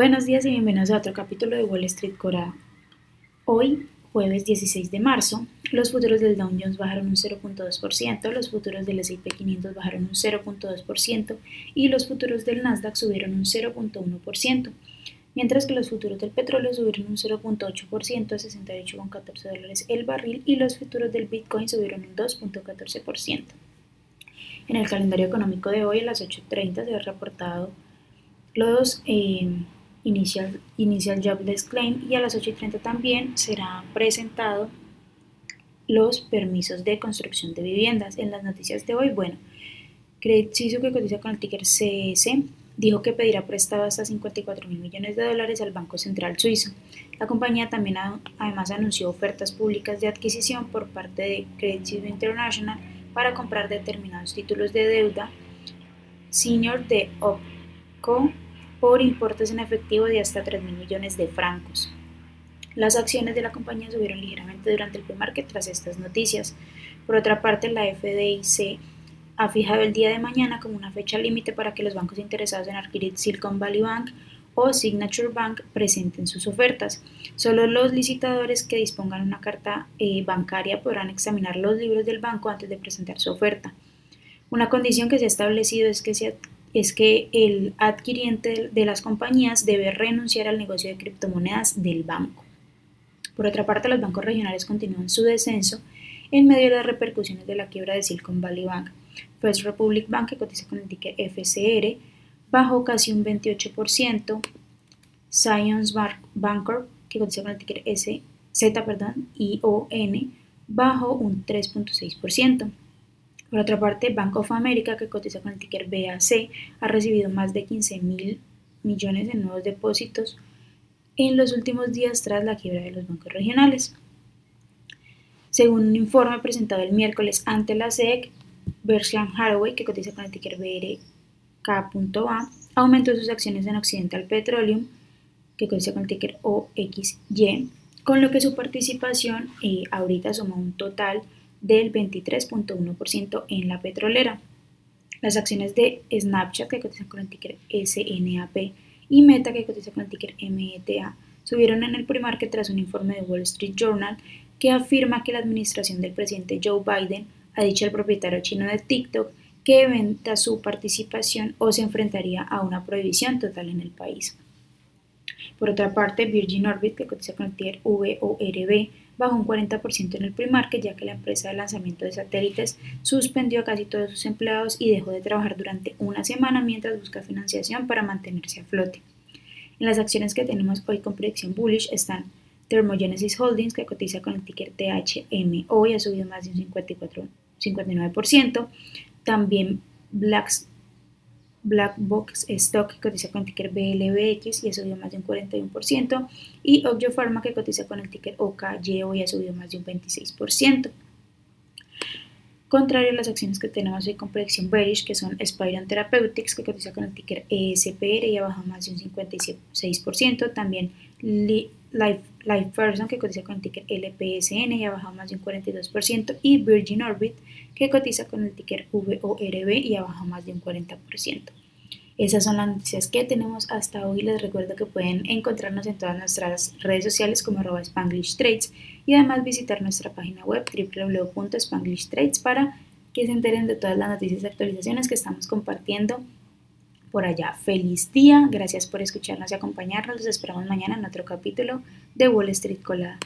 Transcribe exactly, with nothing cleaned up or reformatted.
Buenos días y bienvenidos a otro capítulo de Wall Street Colada. Hoy, jueves dieciséis de marzo, los futuros del Dow Jones bajaron un cero punto dos por ciento, los futuros del ese y pe quinientos bajaron un cero punto dos por ciento y los futuros del Nasdaq subieron un cero punto uno por ciento, mientras que los futuros del petróleo subieron un cero punto ocho por ciento a sesenta y ocho coma catorce dólares el barril y los futuros del Bitcoin subieron un dos punto catorce por ciento. En el calendario económico de hoy, a las ocho y media se ha reportado los eh, Inicial, inicial Jobless Claim y a las ocho y media también serán presentados los permisos de construcción de viviendas. En las noticias de hoy, bueno, Credit Suisse, que cotiza con el ticker ce ese, dijo que pedirá prestado hasta cincuenta y cuatro mil millones de dólares al Banco Central Suizo. La compañía también a, además anunció ofertas públicas de adquisición por parte de Credit Suisse International para comprar determinados títulos de deuda senior de OPCO por importes en efectivo de hasta tres mil millones de francos. Las acciones de la compañía subieron ligeramente durante el pre-market tras estas noticias. Por otra parte, la efe de i ce ha fijado el día de mañana como una fecha límite para que los bancos interesados en adquirir Silicon Valley Bank o Signature Bank presenten sus ofertas. Solo los licitadores que dispongan una carta eh, bancaria podrán examinar los libros del banco antes de presentar su oferta. Una condición que se ha establecido es que se es que el adquiriente de las compañías debe renunciar al negocio de criptomonedas del banco. Por otra parte, los bancos regionales continúan su descenso en medio de las repercusiones de la quiebra de Silicon Valley Bank. First Republic Bank, que cotiza con el ticker efe ce erre, bajó casi un veintiocho por ciento. Zions Banker, que cotiza con el ticker ese zeta, perdón, i o ene, bajó un tres punto seis por ciento. Por otra parte, Banco of America, que cotiza con el ticker be a ce, ha recibido más de quince mil millones de nuevos depósitos en los últimos días tras la quiebra de los bancos regionales. Según un informe presentado el miércoles ante la S E C, Berkshire Hathaway, que cotiza con el ticker be erre ka punto a, aumentó sus acciones en Occidental Petroleum, que cotiza con el ticker o equis ye, con lo que su participación eh, ahorita suma un total del veintitrés punto uno por ciento en la petrolera. Las acciones de Snapchat, que cotiza con el ticker ese ene a pe, y Meta, que cotiza con el ticker eme e te a, subieron en el pre-market tras un informe de Wall Street Journal que afirma que la administración del presidente Joe Biden ha dicho al propietario chino de TikTok que venda su participación o se enfrentaría a una prohibición total en el país. Por otra parte, Virgin Orbit, que cotiza con el ticker ve o erre be, bajó un cuarenta por ciento en el pre-market, ya que la empresa de lanzamiento de satélites suspendió a casi todos sus empleados y dejó de trabajar durante una semana mientras busca financiación para mantenerse a flote. En las acciones que tenemos hoy con predicción bullish están Thermogenesis Holdings, que cotiza con el ticker te hache eme o y ha subido más de un cincuenta y cuatro, cincuenta y nueve por ciento. También Blackstone, Blackbox Stock, que cotiza con el ticker be ele be equis y ha subido más de un cuarenta y uno por ciento, y Okyo Pharma, que cotiza con el ticker o ka ye o y ha subido más de un veintiséis por ciento. Contrario a las acciones que tenemos hoy con predicción bearish, que son Esperion Therapeutics, que cotiza con el ticker e ese pe erre y ha bajado más de un cincuenta y seis por ciento, también LivePerson, que cotiza con el ticker ele pe ese ene y ha bajado más de un cuarenta y dos por ciento, y Virgin Orbit, que cotiza con el ticker ve o erre be y ha bajado más de un cuarenta por ciento. Esas son las noticias que tenemos hasta hoy. Les recuerdo que pueden encontrarnos en todas nuestras redes sociales como arroba Spanglish Trades y además visitar nuestra página web doble u doble u doble u punto spanglish trades para que se enteren de todas las noticias y actualizaciones que estamos compartiendo por allá. Feliz día, gracias por escucharnos y acompañarnos. Los esperamos mañana en otro capítulo de Wall Street Colada.